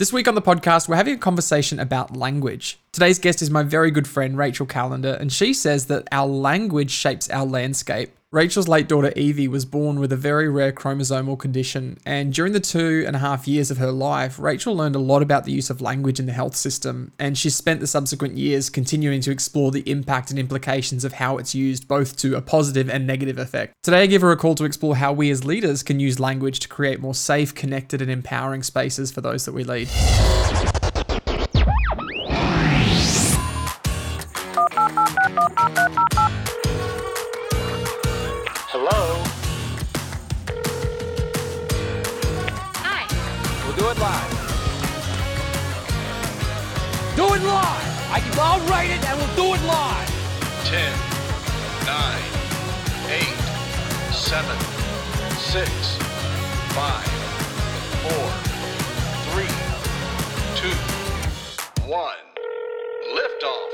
This week on the podcast, we're having a conversation about language. Today's guest is my very good friend, Rachel Callender, and she says that our language shapes our landscape. Rachel's late daughter, Evie, was born with a very rare chromosomal condition, and during the 2.5 years of her life, Rachel learned a lot about the use of language in the health system, and she spent the subsequent years continuing to explore the impact and implications of how it's used, both to a positive and negative effect. Today, I give her a call to explore how we as leaders can use language to create more safe, connected, and empowering spaces for those that we lead. Hello. Hi. We'll do it live. Do it live. I'll write it and we'll do it live. 10, 9, 8, 7, 6, 5, 4, 3, 2, 1. Lift off.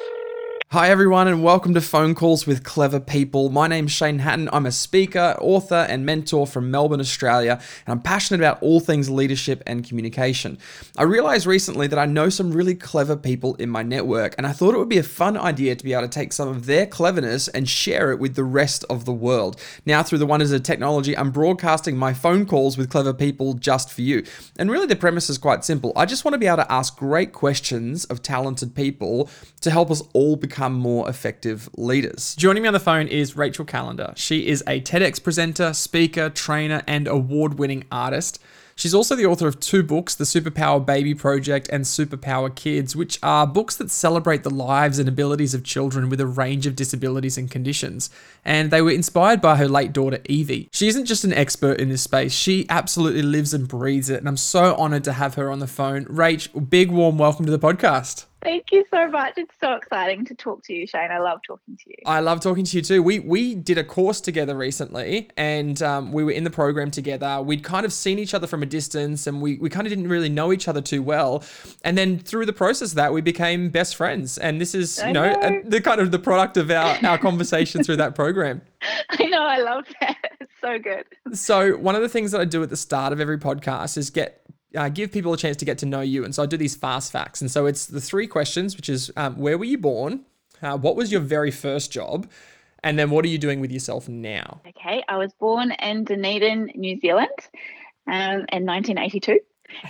Hi everyone and welcome to Phone Calls with Clever People. My name's Shane Hatton. I'm a speaker, author and mentor from Melbourne, Australia, and I'm passionate about all things leadership and communication. I realized recently that I know some really clever people in my network, and I thought it would be a fun idea to be able to take some of their cleverness and share it with the rest of the world. Now through the wonders of technology, I'm broadcasting my phone calls with clever people just for you. And really the premise is quite simple. I just want to be able to ask great questions of talented people to help us all become more effective leaders. Joining me on the phone is Rachel Callender. She is a TEDx presenter, speaker, trainer, and award-winning artist. She's also the author of 2 books, The Superpower Baby Project and Superpower Kids, which are books that celebrate the lives and abilities of children with a range of disabilities and conditions. And they were inspired by her late daughter, Evie. She isn't just an expert in this space. She absolutely lives and breathes it. And I'm so honored to have her on the phone. Rach, big warm welcome to the podcast. Thank you so much. It's so exciting to talk to you, Shane. I love talking to you. I love talking to you too. We did a course together recently and we were in the program together. We'd kind of seen each other from a distance and we kind of didn't really know each other too well. And then through the process of that, we became best friends. And this is, the kind of the product of our conversation through that program. I know. I love that. It's so good. So one of the things that I do at the start of every podcast is give people a chance to get to know you. And so I do these fast facts. And so it's the 3 questions, which is where were you born? What was your very first job? And then what are you doing with yourself now? Okay. I was born in Dunedin, New Zealand in 1982.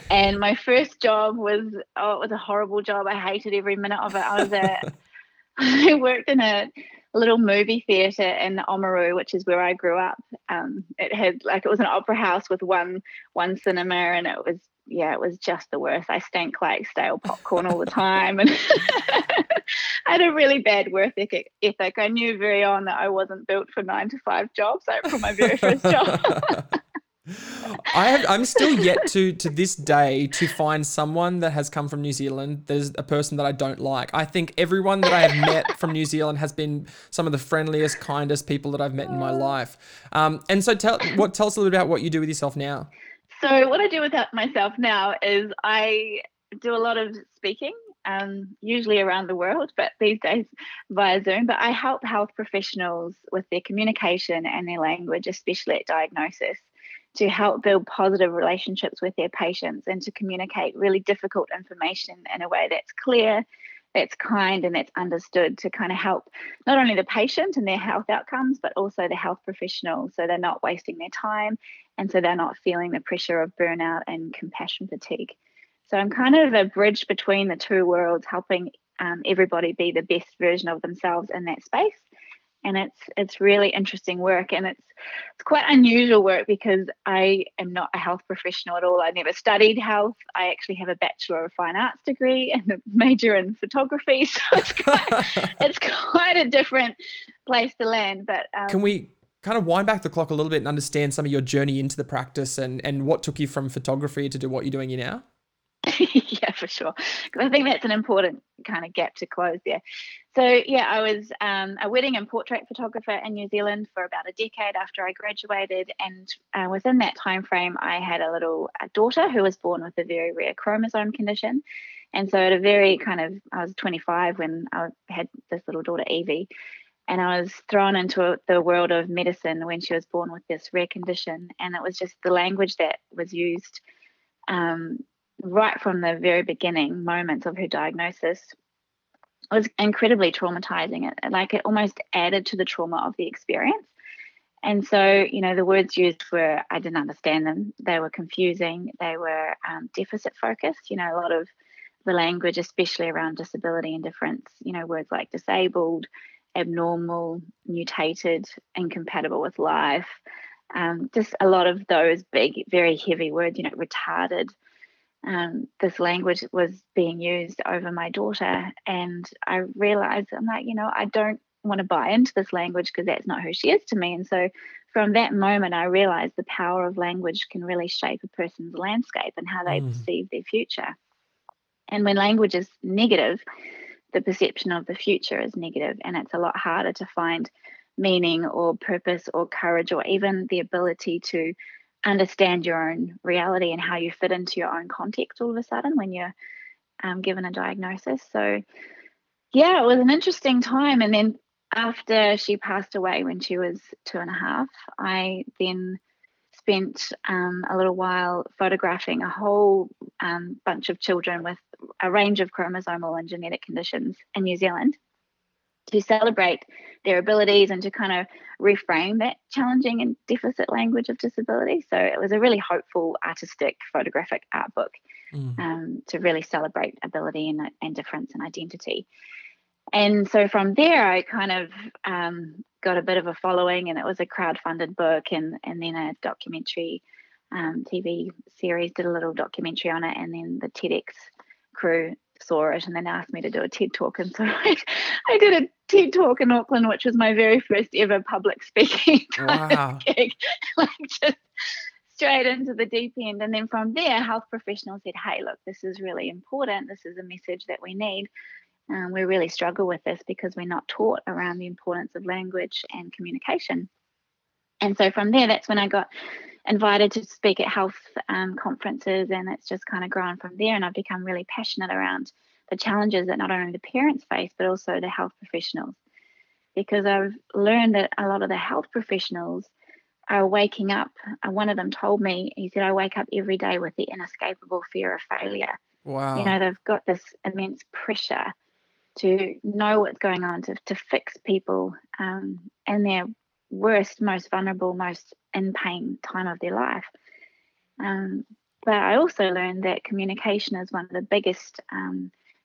And my first job was a horrible job. I hated every minute of it. I worked in a little movie theatre in Oamaru, which is where I grew up. It was an opera house with one cinema, and it was just the worst. I stank like stale popcorn all the time, and I had a really bad work ethic. I knew very on that I wasn't built for 9-to-5 jobs, like for my very first job. I'm still yet to this day to find someone that has come from New Zealand. There's a person that I don't like. I think everyone that I have met from New Zealand has been some of the friendliest, kindest people that I've met in my life. And so tell us a little bit about what you do with yourself now. So what I do with myself now is I do a lot of speaking, usually around the world, but these days via Zoom. But I help health professionals with their communication and their language, especially at diagnosis, to help build positive relationships with their patients and to communicate really difficult information in a way that's clear, that's kind, and that's understood, to kind of help not only the patient and their health outcomes, but also the health professionals, so they're not wasting their time and so they're not feeling the pressure of burnout and compassion fatigue. So I'm kind of a bridge between the 2 worlds, helping everybody be the best version of themselves in that space. And it's really interesting work, and it's quite unusual work because I am not a health professional at all. I never studied health. I actually have a Bachelor of Fine Arts degree and a major in photography. So it's quite a different place to land. But can we kind of wind back the clock a little bit and understand some of your journey into the practice and what took you from photography to do what you're doing here now? Yeah, for sure. Because I think that's an important kind of gap to close there. So, I was a wedding and portrait photographer in New Zealand for about a decade after I graduated. And within that time frame, I had a little daughter who was born with a very rare chromosome condition. And so I was 25 when I had this little daughter, Evie. And I was thrown into the world of medicine when she was born with this rare condition. And it was just the language that was used right from the very beginning moments of her diagnosis was incredibly traumatizing. It almost added to the trauma of the experience. And so, you know, the words used were, I didn't understand them. They were confusing. They were deficit focused. You know, a lot of the language, especially around disability and difference, you know, words like disabled, abnormal, mutated, incompatible with life, just a lot of those big, very heavy words, you know, retarded. This language was being used over my daughter, and I realized, I'm like, you know, I don't want to buy into this language because that's not who she is to me. And so from that moment, I realized the power of language can really shape a person's landscape and how they perceive their future. And when language is negative, the perception of the future is negative, and it's a lot harder to find meaning or purpose or courage or even the ability to understand your own reality and how you fit into your own context all of a sudden when you're given a diagnosis. So, yeah, it was an interesting time. And then after she passed away when she was 2.5, I then spent a little while photographing a whole bunch of children with a range of chromosomal and genetic conditions in New Zealand to celebrate their abilities and to kind of reframe that challenging and deficit language of disability. So it was a really hopeful, artistic, photographic art book to really celebrate ability and difference and identity. And so from there, I kind of got a bit of a following, and it was a crowdfunded book and then a documentary TV series, did a little documentary on it, and then the TEDx crew saw it and then asked me to do a TED Talk. And so I did a TED Talk in Auckland, which was my very first ever public speaking gig, like just straight into the deep end. And then from there, health professionals said, hey, look, this is really important. This is a message that we need. We really struggle with this because we're not taught around the importance of language and communication. And so from there, that's when I got invited to speak at health conferences, and it's just kind of grown from there. And I've become really passionate around the challenges that not only the parents face, but also the health professionals, because I've learned that a lot of the health professionals are waking up. One of them told me, he said, I wake up every day with the inescapable fear of failure. Wow. You know, they've got this immense pressure to know what's going on, to fix people and their worst, most vulnerable, most in pain time of their life. But I also learned that communication is one of the biggest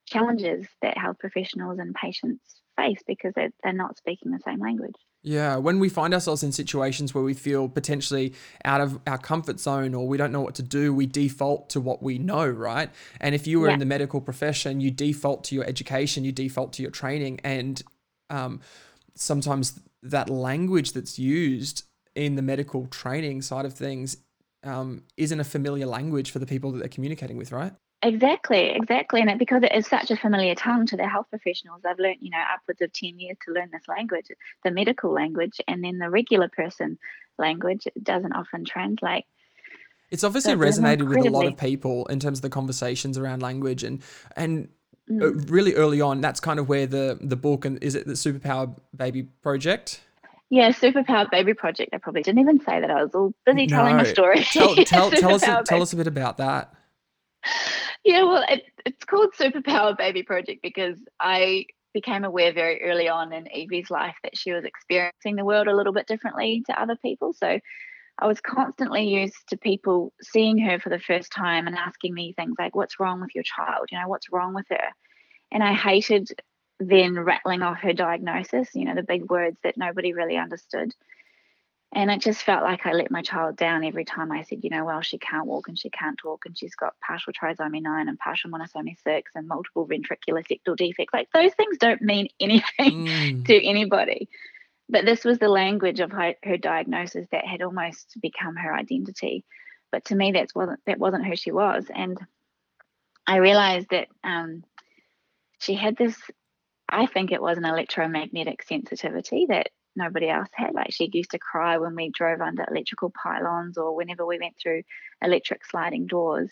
challenges that health professionals and patients face, because they're not speaking the same language. Yeah, when we find ourselves in situations where we feel potentially out of our comfort zone or we don't know what to do, we default to what we know, right? And if you were in the medical profession, you default to your education, you default to your training, and sometimes that language that's used in the medical training side of things isn't a familiar language for the people that they're communicating with, right? Exactly. And because it is such a familiar tongue to the health professionals, I've learned, you know, upwards of 10 years to learn this language, the medical language, and then the regular person language doesn't often translate. It's obviously resonated with a lot of people in terms of the conversations around language, and really early on, that's kind of where the book, and is it the Superpower Baby Project? Yeah, Superpower Baby Project. I probably didn't even say that. I was all busy telling my story. Tell us a bit about that. Yeah, well, it's called Superpower Baby Project because I became aware very early on in Evie's life that she was experiencing the world a little bit differently to other people. So I was constantly used to people seeing her for the first time and asking me things like, what's wrong with your child? You know, what's wrong with her? And I hated then rattling off her diagnosis, you know, the big words that nobody really understood. And it just felt like I let my child down every time I said, you know, well, she can't walk and she can't talk and she's got partial trisomy 9 and partial monosomy 6 and multiple ventricular sectal defects. Like, those things don't mean anything to anybody. But this was the language of her diagnosis that had almost become her identity. But to me, that wasn't who she was. And I realized that she had this, I think it was an electromagnetic sensitivity that nobody else had. Like, she used to cry when we drove under electrical pylons or whenever we went through electric sliding doors.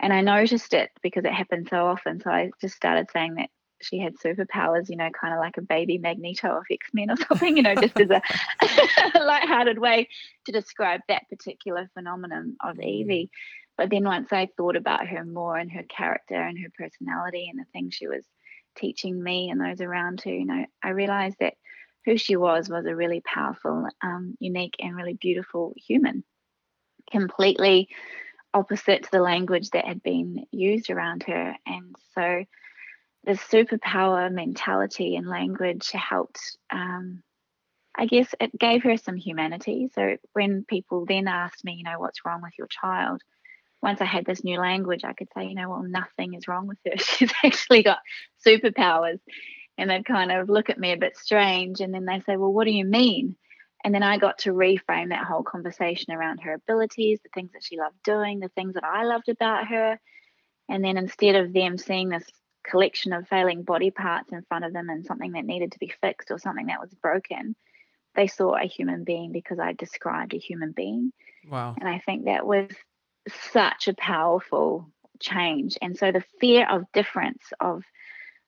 And I noticed it because it happened so often. So I just started saying that she had superpowers, you know, kind of like a baby Magneto of X-Men or something, you know, just as a lighthearted way to describe that particular phenomenon of Evie. But then once I thought about her more and her character and her personality and the things she was teaching me and those around her, you know, I realized that who she was a really powerful, unique and really beautiful human, completely opposite to the language that had been used around her. And so the superpower mentality and language helped, I guess it gave her some humanity. So when people then asked me, you know, what's wrong with your child? Once I had this new language, I could say, you know, well, nothing is wrong with her. She's actually got superpowers. And they'd kind of look at me a bit strange. And then they say, well, what do you mean? And then I got to reframe that whole conversation around her abilities, the things that she loved doing, the things that I loved about her. And then instead of them seeing this collection of failing body parts in front of them and something that needed to be fixed or something that was broken, they saw a human being because I described a human being. Wow. And I think that was such a powerful change. And so the fear of difference of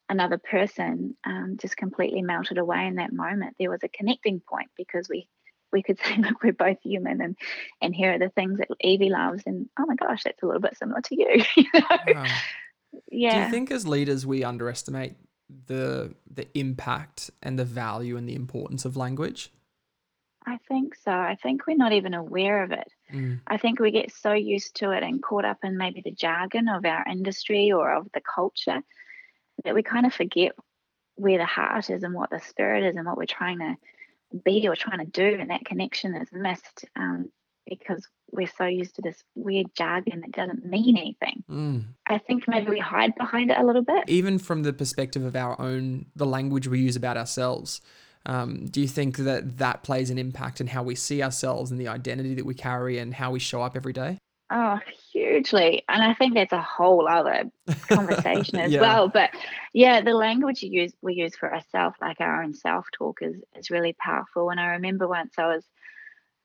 another person just completely melted away in that moment. There was a connecting point because we could say, look, we're both human and here are the things that Evie loves, and oh my gosh, that's a little bit similar to you. You know? Wow. Yeah. Do you think as leaders we underestimate the impact and the value and the importance of language? I think so. I think we're not even aware of it. Mm. I think we get so used to it and caught up in maybe the jargon of our industry or of the culture that we kind of forget where the heart is and what the spirit is and what we're trying to be or trying to do, and that connection is missed because we're so used to this weird jargon that doesn't mean anything. Mm. I think maybe we hide behind it a little bit. Even from the perspective of our own, the language we use about ourselves, do you think that plays an impact in how we see ourselves and the identity that we carry and how we show up every day? Oh, hugely. And I think that's a whole other conversation as well. But yeah, the language we use for ourselves, like our own self-talk is really powerful. And I remember once I was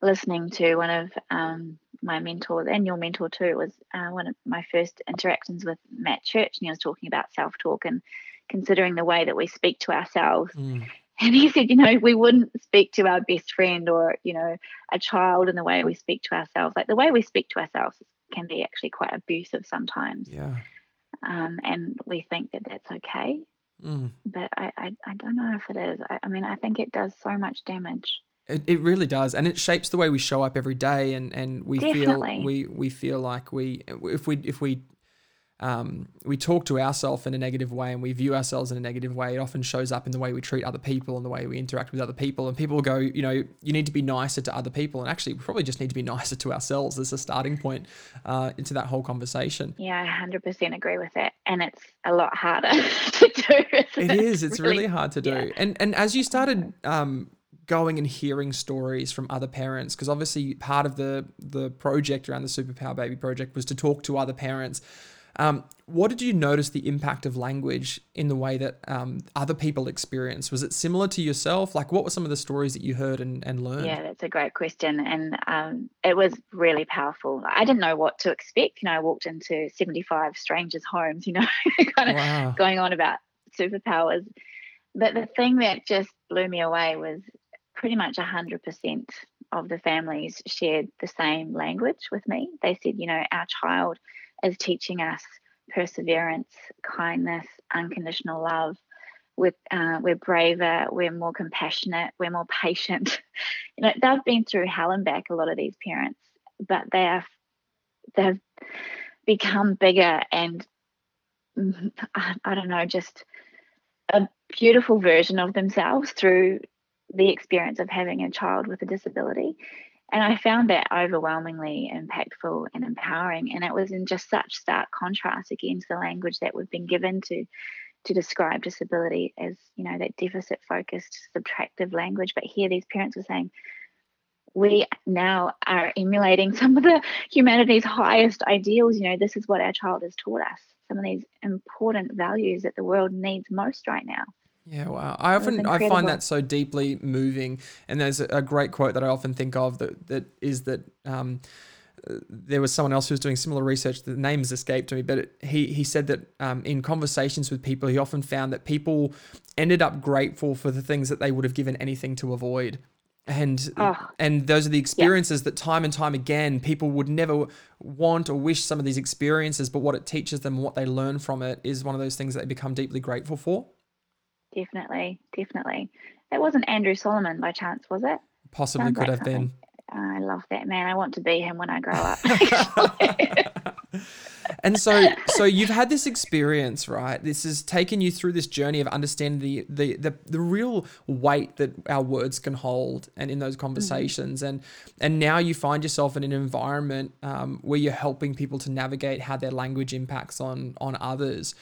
listening to one of my mentors, and your mentor too, was one of my first interactions with Matt Church, and he was talking about self-talk and considering the way that we speak to ourselves. Mm. And he said, you know, we wouldn't speak to our best friend or, you know, a child in the way we speak to ourselves. Like the way we speak to ourselves can be actually quite abusive sometimes. Yeah. And we think that that's okay. Mm. But I don't know if it is. I mean, I think it does so much damage. It really does. And it shapes the way we show up every day. And we Definitely. Feel we feel like if we we talk to ourselves in a negative way and we view ourselves in a negative way, it often shows up in the way we treat other people and the way we interact with other people. And people go, you know, you need to be nicer to other people. And actually, we probably just need to be nicer to ourselves as a starting point into that whole conversation. Yeah, I 100% agree with that. And it's a lot harder to do. It is. It's really hard to do. Yeah. And as you started going and hearing stories from other parents, because obviously part of the project around the Superpower Baby project was to talk to other parents. What did you notice the impact of language in the way that other people experience? Was it similar to yourself? Like what were some of the stories that you heard and learned? Yeah, that's a great question. And it was really powerful. I didn't know what to expect. You know, I walked into 75 strangers' homes, you know, kind of wow. going on about superpowers. But the thing that just blew me away was pretty much 100% of the families shared the same language with me. They said, you know, our child is teaching us perseverance, kindness, unconditional love. We're braver, we're more compassionate, we're more patient. You know, they've been through hell and back, a lot of these parents, but they've become bigger and, I don't know, just a beautiful version of themselves through the experience of having a child with a disability. And I found that overwhelmingly impactful and empowering. And it was in just such stark contrast against the language that we've been given to describe disability as, you know, that deficit-focused, subtractive language. But here these parents were saying, we now are emulating some of the humanity's highest ideals. You know, this is what our child has taught us, some of these important values that the world needs most right now. Yeah, wow. I find that so deeply moving. And there's a great quote that I often think of that there was someone else who was doing similar research. The name has escaped me, but he said that in conversations with people, he often found that people ended up grateful for the things that they would have given anything to avoid. And those are the experiences that time and time again, people would never want or wish some of these experiences, but what it teaches them and what they learn from it is one of those things that they become deeply grateful for. Definitely. It wasn't Andrew Solomon by chance, was it? Possibly. Sounds could like have something. Been. I love that man. I want to be him when I grow up. And so you've had this experience, right? This has taken you through this journey of understanding the real weight that our words can hold, and in those conversations, and now you find yourself in an environment where you're helping people to navigate how their language impacts on others.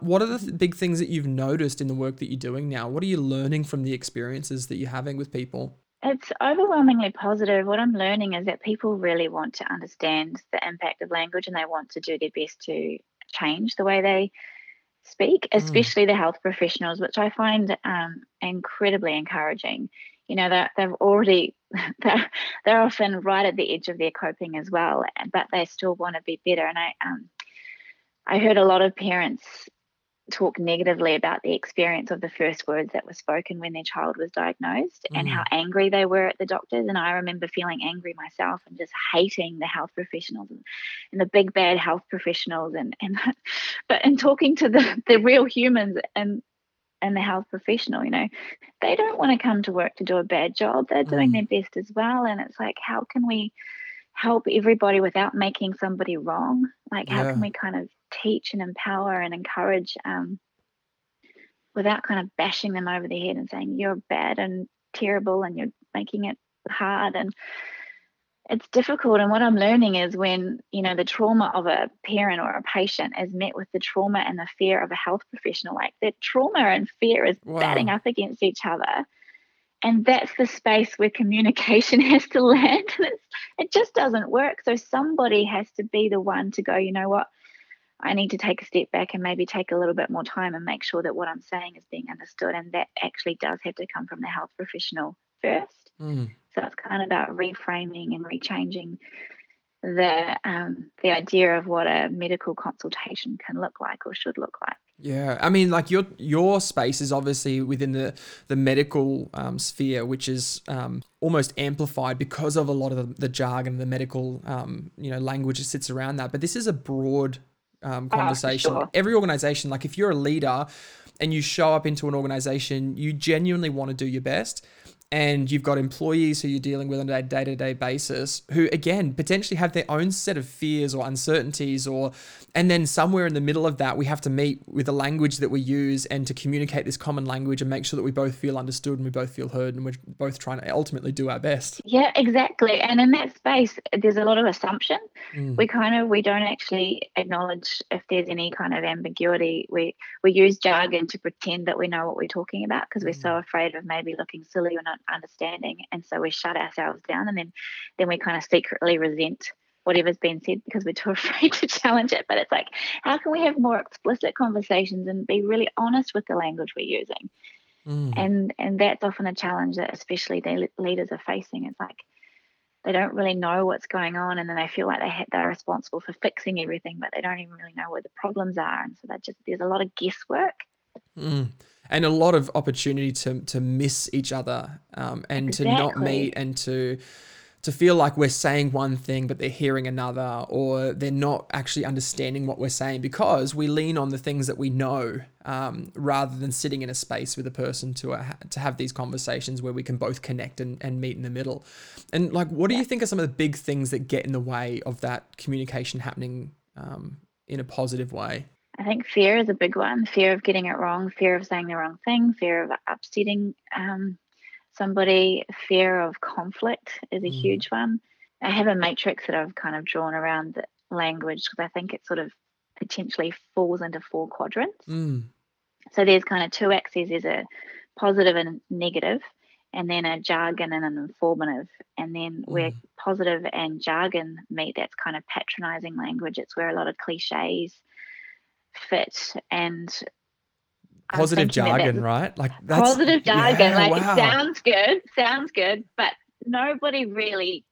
What are the big things that you've noticed in the work that you're doing now? What are you learning from the experiences that you're having with people? It's overwhelmingly positive. What I'm learning is that people really want to understand the impact of language, and they want to do their best to change the way they speak, especially the health professionals, which I find incredibly encouraging. You know, they're often right at the edge of their coping as well, but they still want to be better. And I heard a lot of parents talk negatively about the experience of the first words that were spoken when their child was diagnosed, and how angry they were at the doctors. And I remember feeling angry myself and just hating the health professionals and the big bad health professionals, but talking to the real humans and the health professional, you know, they don't want to come to work to do a bad job. They're doing their best as well. And it's like, how can we help everybody without making somebody wrong? Like, how can we kind of teach and empower and encourage without kind of bashing them over the head and saying you're bad and terrible and you're making it hard? And it's difficult. And what I'm learning is, when, you know, the trauma of a parent or a patient is met with the trauma and the fear of a health professional, like that trauma and fear is batting up against each other. And that's the space where communication has to land. It just doesn't work. So somebody has to be the one to go, you know what, I need to take a step back and maybe take a little bit more time and make sure that what I'm saying is being understood. And that actually does have to come from the health professional first. So it's kind of about reframing and rechanging the idea of what a medical consultation can look like or should look like. Yeah. I mean, like your space is obviously within the medical sphere, which is almost amplified because of a lot of the jargon, the medical, language that sits around that. But this is a broad conversation. Oh, sure. Every organization, like if you're a leader and you show up into an organization, you genuinely want to do your best. And you've got employees who you're dealing with on a day-to-day basis who, again, potentially have their own set of fears or uncertainties, and then somewhere in the middle of that, we have to meet with the language that we use and to communicate this common language and make sure that we both feel understood and we both feel heard and we're both trying to ultimately do our best. Yeah, exactly. And in that space, there's a lot of assumption. We don't actually acknowledge if there's any kind of ambiguity. We use jargon to pretend that we know what we're talking about because we're so afraid of maybe looking silly or not understanding, and so we shut ourselves down, and then we kind of secretly resent whatever's been said because we're too afraid to challenge it. But it's like, how can we have more explicit conversations and be really honest with the language we're using? And that's often a challenge that especially the leaders are facing. It's like they don't really know what's going on, and then they feel like they're responsible for fixing everything, but they don't even really know where the problems are, and so there's a lot of guesswork. And a lot of opportunity to miss each other to not meet, and to feel like we're saying one thing but they're hearing another, or they're not actually understanding what we're saying because we lean on the things that we know rather than sitting in a space with a person to have these conversations where we can both connect and meet in the middle. And like, what do you think are some of the big things that get in the way of that communication happening in a positive way? I think fear is a big one. Fear of getting it wrong, fear of saying the wrong thing, fear of upsetting somebody, fear of conflict is a huge one. I have a matrix that I've kind of drawn around language because I think it sort of potentially falls into 4 quadrants. So there's kind of 2 axes. There's a positive and negative, and then a jargon and an informative. And then where positive and jargon meet, that's kind of patronizing language. It's where a lot of cliches fit, and positive jargon, right? Like that's positive jargon. It sounds good, but nobody really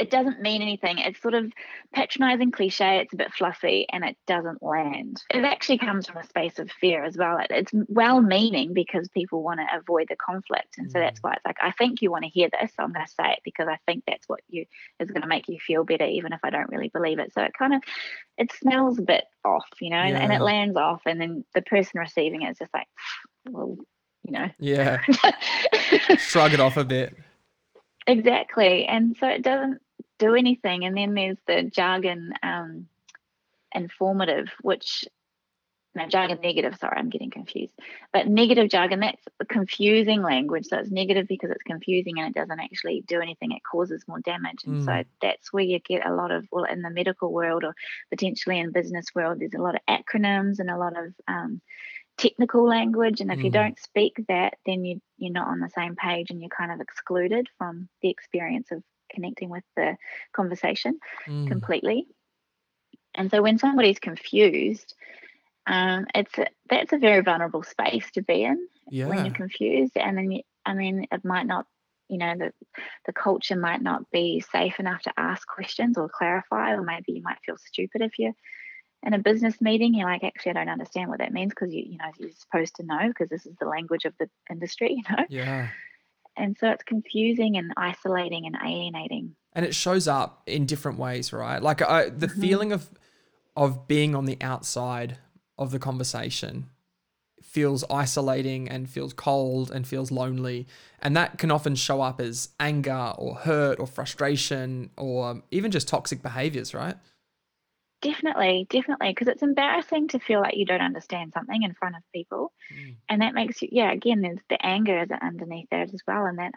it doesn't mean anything. It's sort of patronizing cliche. It's a bit fluffy and it doesn't land. It actually comes from a space of fear as well. It's well-meaning because people want to avoid the conflict. And so that's why it's like, I think you want to hear this, so I'm going to say it because I think that's what is going to make you feel better, even if I don't really believe it. So it kind of, it smells a bit off, you know, and it lands off. And then the person receiving it is just like, well, you know. Yeah. Shrug it off a bit. Exactly. And so it doesn't do anything. And then there's the jargon informative, which, no, jargon negative, sorry, I'm getting confused. But negative jargon, that's confusing language. So it's negative because it's confusing and it doesn't actually do anything. It causes more damage. And so that's where you get a lot of, well, in the medical world or potentially in business world, there's a lot of acronyms and a lot of technical language, and if you don't speak that, then you're not on the same page and you're kind of excluded from the experience of connecting with the conversation completely. And so when somebody's confused, that's a very vulnerable space to be in when you're confused. And then it might not, you know, the culture might not be safe enough to ask questions or clarify, or maybe you might feel stupid if you're in a business meeting, you're like, actually, I don't understand what that means because you're supposed to know because this is the language of the industry, you know. Yeah. And so it's confusing and isolating and alienating. And it shows up in different ways, right? Like the feeling of being on the outside of the conversation feels isolating and feels cold and feels lonely. And that can often show up as anger or hurt or frustration or even just toxic behaviors, right? Definitely, because it's embarrassing to feel like you don't understand something in front of people, and that makes you, again, there's the anger is underneath that as well, and that,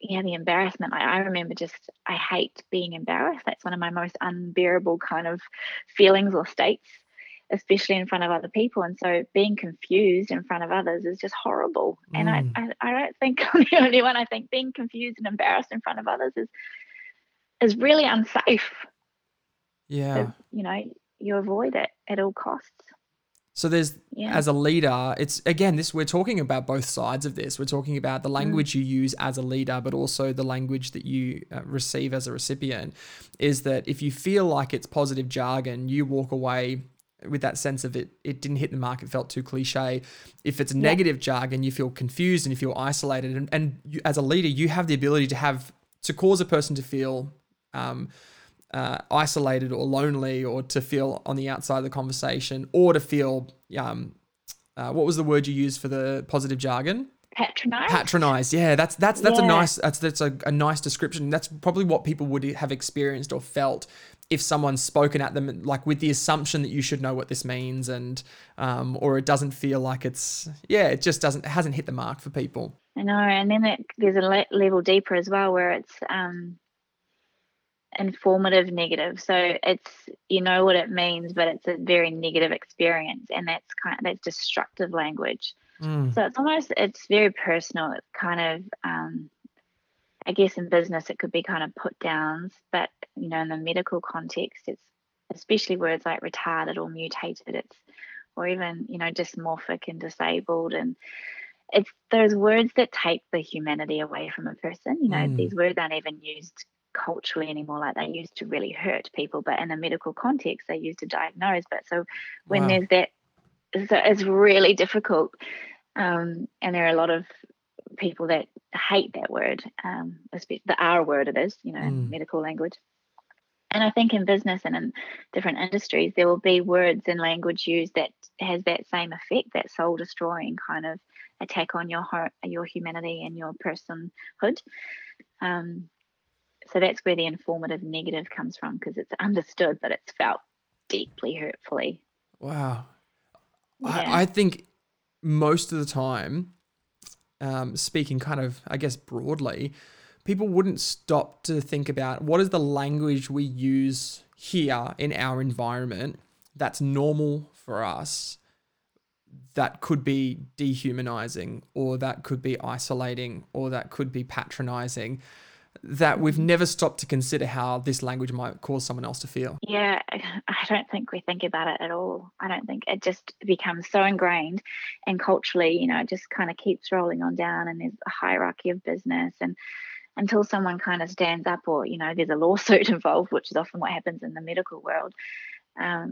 the embarrassment. I remember I hate being embarrassed. That's one of my most unbearable kind of feelings or states, especially in front of other people. And so being confused in front of others is just horrible. And I don't think I'm the only one. I think being confused and embarrassed in front of others is really unsafe. Yeah. So, you avoid it at all costs. So there's, as a leader, it's, again, we're talking about both sides of this. We're talking about the language you use as a leader, but also the language that you receive as a recipient, is that if you feel like it's positive jargon, you walk away with that sense of it didn't hit the mark, it felt too cliche. If it's negative jargon, you feel confused and you feel isolated. And you, as a leader, you have the ability to cause a person to feel isolated or lonely, or to feel on the outside of the conversation, or to feel what was the word you used for the positive jargon? Patronized. Yeah, that's a nice that's a nice description. That's probably what people would have experienced or felt if someone's spoken at them, like with the assumption that you should know what this means, and or it doesn't feel like it's it hasn't hit the mark for people. I know, and then there's a level deeper as well where it's informative negative. So it's, you know what it means, but it's a very negative experience, and that's destructive language. So it's very personal. It's kind of I guess in business it could be kind of put downs, but in the medical context, it's especially words like retarded or mutated, or even dysmorphic and disabled, and it's those words that take the humanity away from a person. These words aren't even used culturally anymore, like they used to really hurt people, but in a medical context they used to diagnose. But so when there's that, so it's really difficult, and there are a lot of people that hate that word, especially the R word it is, in medical language. And I think in business and in different industries there will be words and language used that has that same effect, that soul destroying kind of attack on your heart, your humanity and your personhood. So that's where the informative negative comes from, because it's understood but it's felt deeply hurtfully. Wow. Yeah. I think most of the time, speaking kind of, I guess, broadly, people wouldn't stop to think about what is the language we use here in our environment that's normal for us, that could be dehumanizing, or that could be isolating, or that could be patronizing, that we've never stopped to consider how this language might cause someone else to feel. Yeah, I don't think we think about it at all. I don't think, it just becomes so ingrained, and culturally, it just kind of keeps rolling on down, and there's a hierarchy of business, and until someone kind of stands up or, you know, there's a lawsuit involved, which is often what happens in the medical world,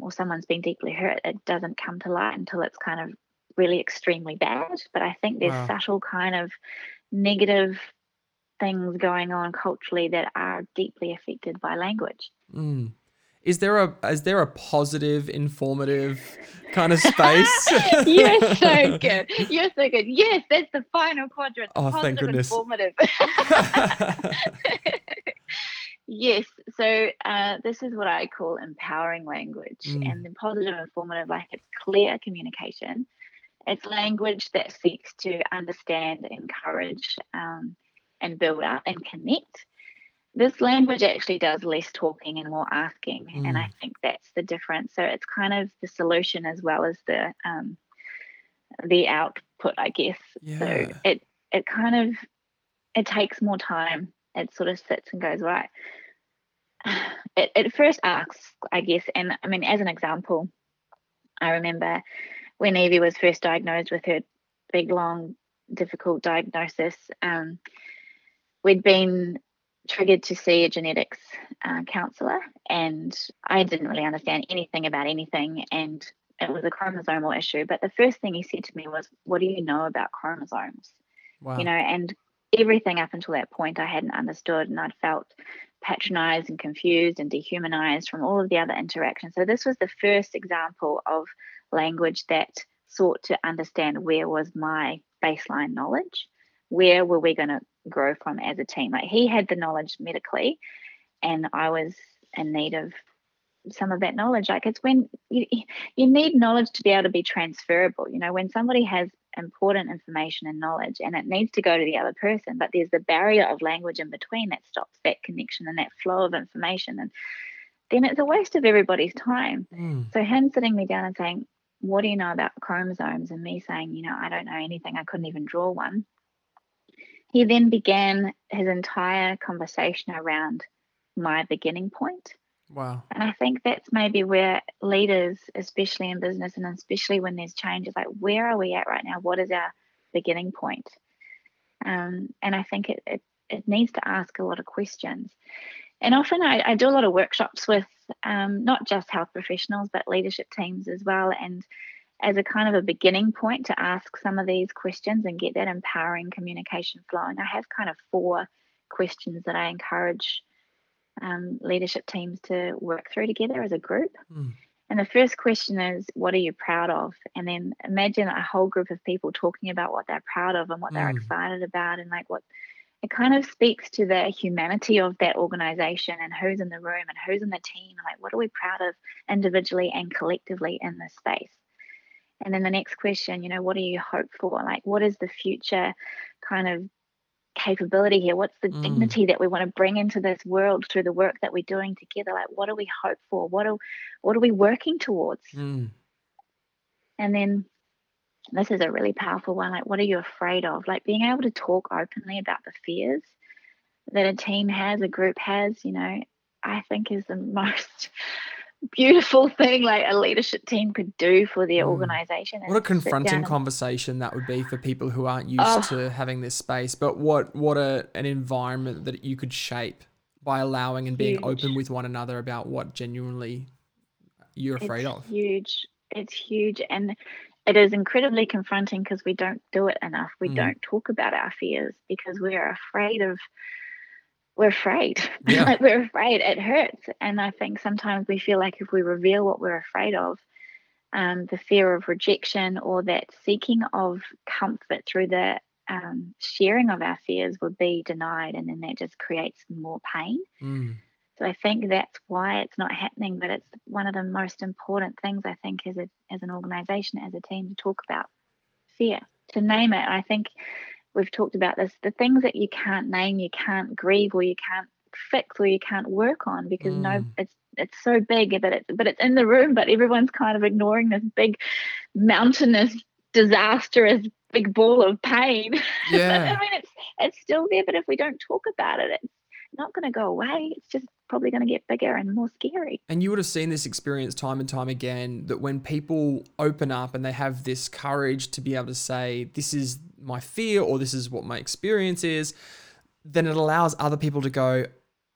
or someone's been deeply hurt, it doesn't come to light until it's kind of really extremely bad. But I think there's subtle kind of negative things going on culturally that are deeply affected by language. Mm. Is there a positive, informative kind of space? You're so good. Yes, that's the final quadrant. Oh, positive, thank goodness. Informative. Yes. So this is what I call empowering language. Mm. And the positive, informative, like it's clear communication. It's language that seeks to understand, encourage, and build up and connect. This language actually does less talking and more asking, and I think that's the difference. So it's kind of the solution as well as the output, I guess. Yeah. So it takes more time. It sort of sits and goes, right. It first asks, I guess, and I mean, as an example, I remember when Evie was first diagnosed with her big, long, difficult diagnosis, we'd been triggered to see a genetics counsellor, and I didn't really understand anything about anything, and it was a chromosomal issue. But the first thing he said to me was, what do you know about chromosomes? Wow. You know, and everything up until that point I hadn't understood, and I'd felt patronised and confused and dehumanised from all of the other interactions. So this was the first example of language that sought to understand, where was my baseline knowledge? Where were we going to grow from as a team? Like, he had the knowledge medically, and I was in need of some of that knowledge. Like, it's when you need knowledge to be able to be transferable. You know, when somebody has important information and knowledge, and it needs to go to the other person, but there's the barrier of language in between that stops that connection and that flow of information, and then it's a waste of everybody's time. So him sitting me down and saying, what do you know about chromosomes, and me saying, you know, I don't know anything, I couldn't even draw one. He then began his entire conversation around my beginning point. Wow. And I think that's maybe where leaders, especially in business and especially when there's change, is like, where are we at right now? What is our beginning point? And I think it needs to ask a lot of questions. And often I do a lot of workshops with not just health professionals, but leadership teams as well. And as a kind of a beginning point to ask some of these questions and get that empowering communication flowing, I have kind of 4 questions that I encourage leadership teams to work through together as a group. And the first question is, what are you proud of? And then imagine a whole group of people talking about what they're proud of and what they're excited about, and like what it kind of speaks to the humanity of that organization and who's in the room and who's in the team, like what are we proud of individually and collectively in this space. And then the next question, you know, what do you hope for? Like, what is the future kind of capability here? What's the dignity that we want to bring into this world through the work that we're doing together? Like, what do we hope for? What are we working towards? And then this is a really powerful one. Like, what are you afraid of? Like, being able to talk openly about the fears that a team has, a group has, you know, I think is the most beautiful thing like a leadership team could do for their organization. What a confronting conversation that would be for people who aren't used to having this space, but what an environment that you could shape by allowing and being open with one another about what genuinely you're afraid of. It's huge, and it is incredibly confronting because we don't do it enough. We don't talk about our fears because we're afraid. Yeah. Like, we're afraid. It hurts. And I think sometimes we feel like if we reveal what we're afraid of, the fear of rejection or that seeking of comfort through the sharing of our fears would be denied, and then that just creates more pain. So I think that's why it's not happening, but it's one of the most important things, I think, as an organisation, as a team, to talk about fear, to name it. I think we've talked about this, the things that you can't name, you can't grieve, or you can't fix, or you can't work on, because it's so big that it's in the room, but everyone's kind of ignoring this big mountainous, disastrous, big ball of pain. Yeah. I mean, it's still there, but if we don't talk about it, it's not going to go away. It's just probably going to get bigger and more scary. And you would have seen this experience time and time again, that when people open up and they have this courage to be able to say, this is my fear, or this is what my experience is, then it allows other people to go,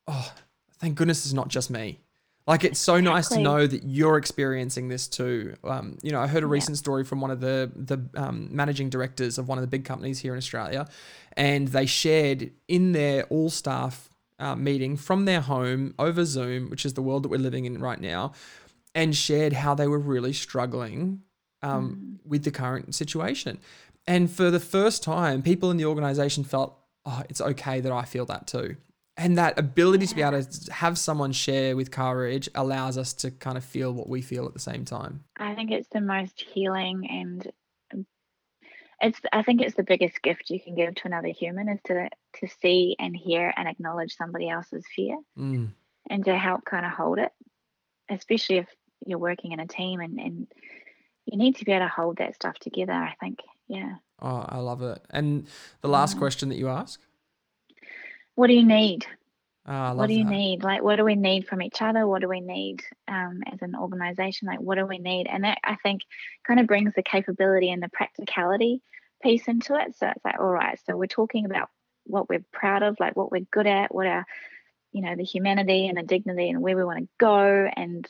oh, thank goodness it's not just me. Like, it's so nice to know that you're experiencing this too. You know, I heard a recent story from one of the managing directors of one of the big companies here in Australia, and they shared in their all-staff meeting from their home over Zoom, which is the world that we're living in right now, and shared how they were really struggling with the current situation. And for the first time, people in the organisation felt, oh, it's okay that I feel that too. And that ability to be able to have someone share with courage allows us to kind of feel what we feel at the same time. I think it's the most healing, and I think it's the biggest gift you can give to another human, is to see and hear and acknowledge somebody else's fear and to help kind of hold it, especially if you're working in a team and you need to be able to hold that stuff together, I think. Yeah. Oh, I love it. And the last question that you ask? What do you need? Oh, I love what do you need? Like, what do we need from each other? What do we need as an organization? Like, what do we need? And that, I think, kind of brings the capability and the practicality piece into it. So it's like, all right, so we're talking about what we're proud of, like what we're good at, what our, you know, the humanity and the dignity and where we want to go and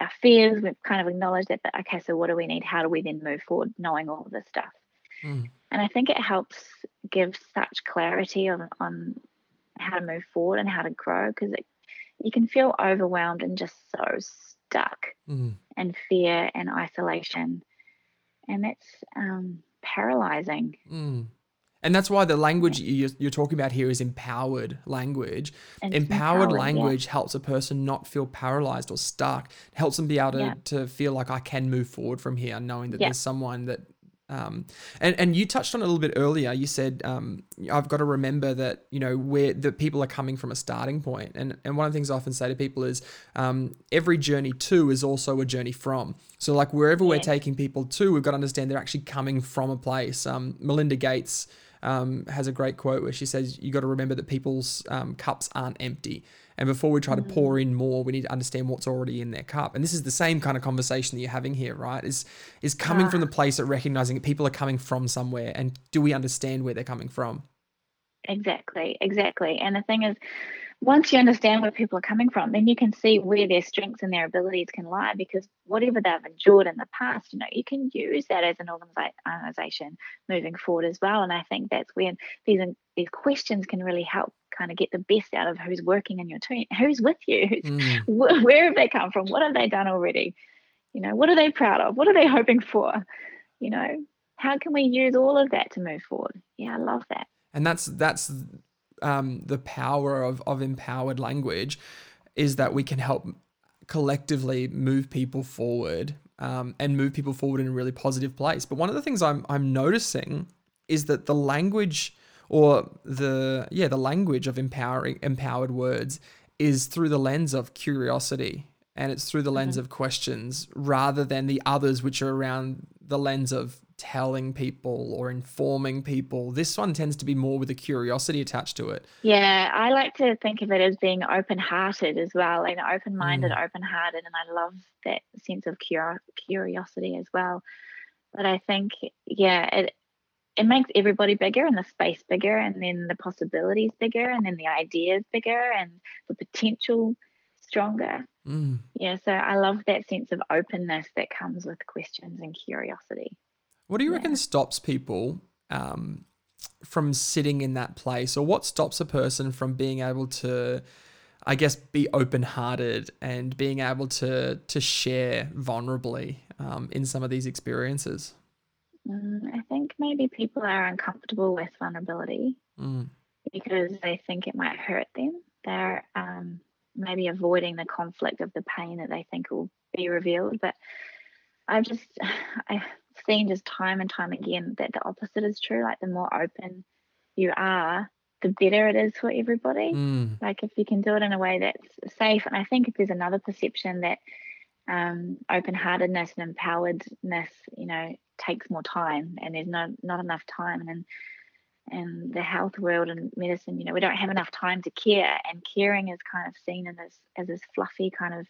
our fears. We've kind of acknowledged that, but okay, so what do we need? How do we then move forward knowing all of this stuff? Mm. And I think it helps give such clarity on how to move forward and how to grow, because you can feel overwhelmed and just so stuck and fear and isolation, and that's paralyzing. And that's why the language you're talking about here is empowered language. And empowered language helps a person not feel paralyzed or stuck. It helps them be able to feel like, I can move forward from here, knowing that there's someone that and you touched on it a little bit earlier. You said, I've got to remember that, you know, where the people are coming from a starting point. And one of the things I often say to people is, every journey to is also a journey from. So like, wherever we're taking people to, we've got to understand they're actually coming from a place. Melinda Gates, has a great quote where she says, you got to remember that people's cups aren't empty. And before we try to pour in more, we need to understand what's already in their cup. And this is the same kind of conversation that you're having here, right? Is coming from the place of recognizing that people are coming from somewhere, and do we understand where they're coming from? Exactly. And the thing is, once you understand where people are coming from, then you can see where their strengths and their abilities can lie, because whatever they've endured in the past, you know, you can use that as an organization moving forward as well. And I think that's where these questions can really help kind of get the best out of who's working in your team, who's with you, where have they come from, what have they done already, you know, what are they proud of, what are they hoping for, you know, how can we use all of that to move forward? Yeah, I love that. And that's the power of empowered language, is that we can help collectively move people forward and move people forward in a really positive place. But one of the things I'm noticing is that the language the language of empowered words is through the lens of curiosity, and it's through the lens of questions, rather than the others, which are around the lens of telling people or informing people. This one tends to be more with a curiosity attached to it. Yeah, I like to think of it as being open-hearted as well, and open-minded, open-hearted, and I love that sense of curiosity as well. But I think, yeah, it makes everybody bigger, and the space bigger, and then the possibilities bigger, and then the ideas bigger, and the potential stronger. Yeah, so I love that sense of openness that comes with questions and curiosity. What do you reckon stops people from sitting in that place, or what stops a person from being able to, I guess, be open-hearted and being able to share vulnerably in some of these experiences? I think maybe people are uncomfortable with vulnerability because they think it might hurt them. They're maybe avoiding the conflict of the pain that they think will be revealed, but I've seen just time and time again that the opposite is true. Like, the more open you are, the better it is for everybody. Like, if you can do it in a way that's safe. And I think if there's another perception that open-heartedness and empoweredness, you know, takes more time, and there's not enough time. And in the health world and medicine, you know, we don't have enough time to care, and caring is kind of seen in this, as this fluffy kind of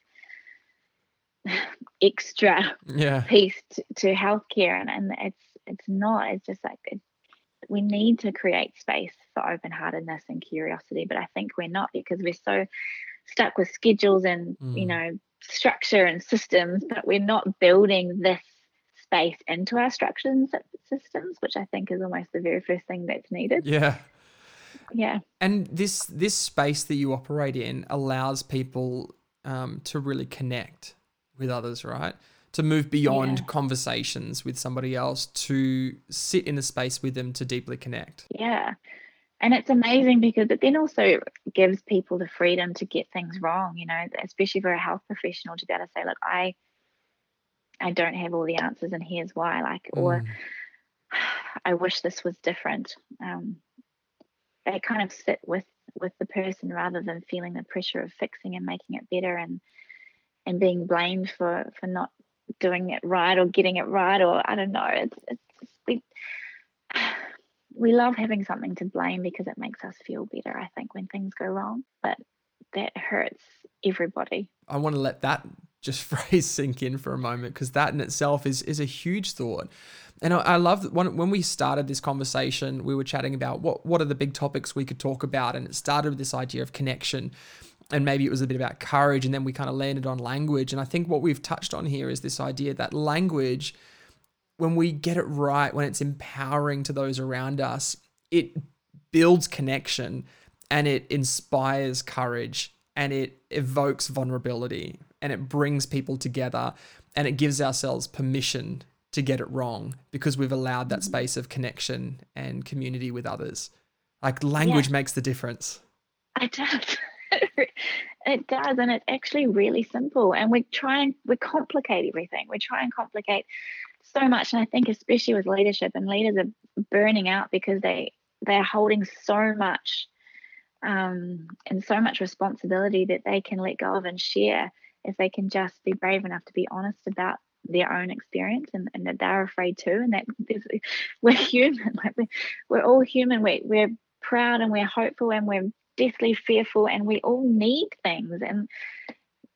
extra piece to healthcare, and it's not. It's just like we need to create space for open-heartedness and curiosity, but I think we're not, because we're so stuck with schedules and, you know, structure and systems, but we're not building this space into our structures and systems, which I think is almost the very first thing that's needed. Yeah. Yeah. And this space that you operate in allows people to really connect with others, right? To move beyond conversations with somebody else, to sit in a space with them, to deeply connect. Yeah. And it's amazing because it then also gives people the freedom to get things wrong, you know, especially for a health professional to be able to say, look, I don't have all the answers and here's why, like, or I wish this was different. They kind of sit with the person rather than feeling the pressure of fixing and making it better and being blamed for not doing it right or getting it right, or I don't know. We love having something to blame because it makes us feel better, I think, when things go wrong, but that hurts everybody. I want to let that just phrase sink in for a moment, because that in itself is a huge thought. And I love that when we started this conversation, we were chatting about what are the big topics we could talk about, and it started with this idea of connection, and maybe it was a bit about courage, and then we kind of landed on language. And I think what we've touched on here is this idea that language, when we get it right, when it's empowering to those around us, it builds connection and it inspires courage and it evokes vulnerability and it brings people together, and it gives ourselves permission to get it wrong because we've allowed that space of connection and community with others. Like, language makes the difference. It does. It does. And it's actually really simple. And we complicate everything. We try and complicate so much, and I think especially with leadership, and leaders are burning out because they're holding so much and so much responsibility that they can let go of and share if they can just be brave enough to be honest about their own experience, and that they're afraid too, and that we're human, like we're all human, we're proud and we're hopeful and we're deathly fearful, and we all need things.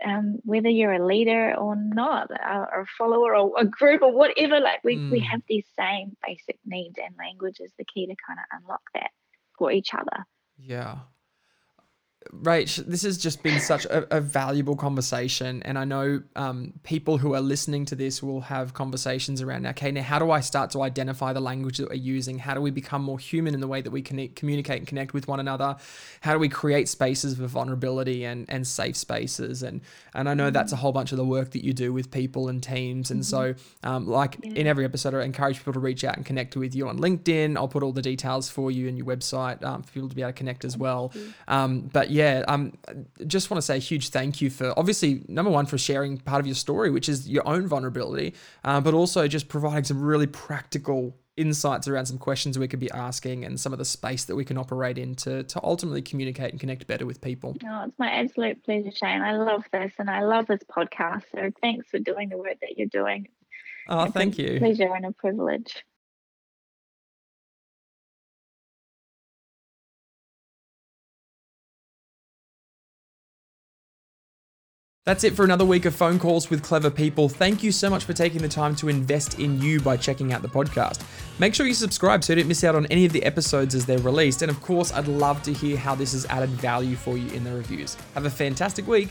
And whether you're a leader or not, or a follower or a group or whatever, like we have these same basic needs, and language is the key to kind of unlock that for each other. Yeah. Rach, this has just been such a valuable conversation. And I know people who are listening to this will have conversations around, okay, now how do I start to identify the language that we're using? How do we become more human in the way that we communicate and connect with one another? How do we create spaces for vulnerability and safe spaces? And I know that's a whole bunch of the work that you do with people and teams. And so in every episode, I encourage people to reach out and connect with you on LinkedIn. I'll put all the details for you and your website for people to be able to connect as well. But just want to say a huge thank you for, obviously, number one, for sharing part of your story, which is your own vulnerability, but also just providing some really practical insights around some questions we could be asking and some of the space that we can operate in to ultimately communicate and connect better with people. Oh, it's my absolute pleasure, Shane. I love this, and I love this podcast. So thanks for doing the work that you're doing. Oh, it's thank you. It's a pleasure and a privilege. That's it for another week of Phone Calls with Clever People. Thank you so much for taking the time to invest in you by checking out the podcast. Make sure you subscribe so you don't miss out on any of the episodes as they're released. And of course, I'd love to hear how this has added value for you in the reviews. Have a fantastic week.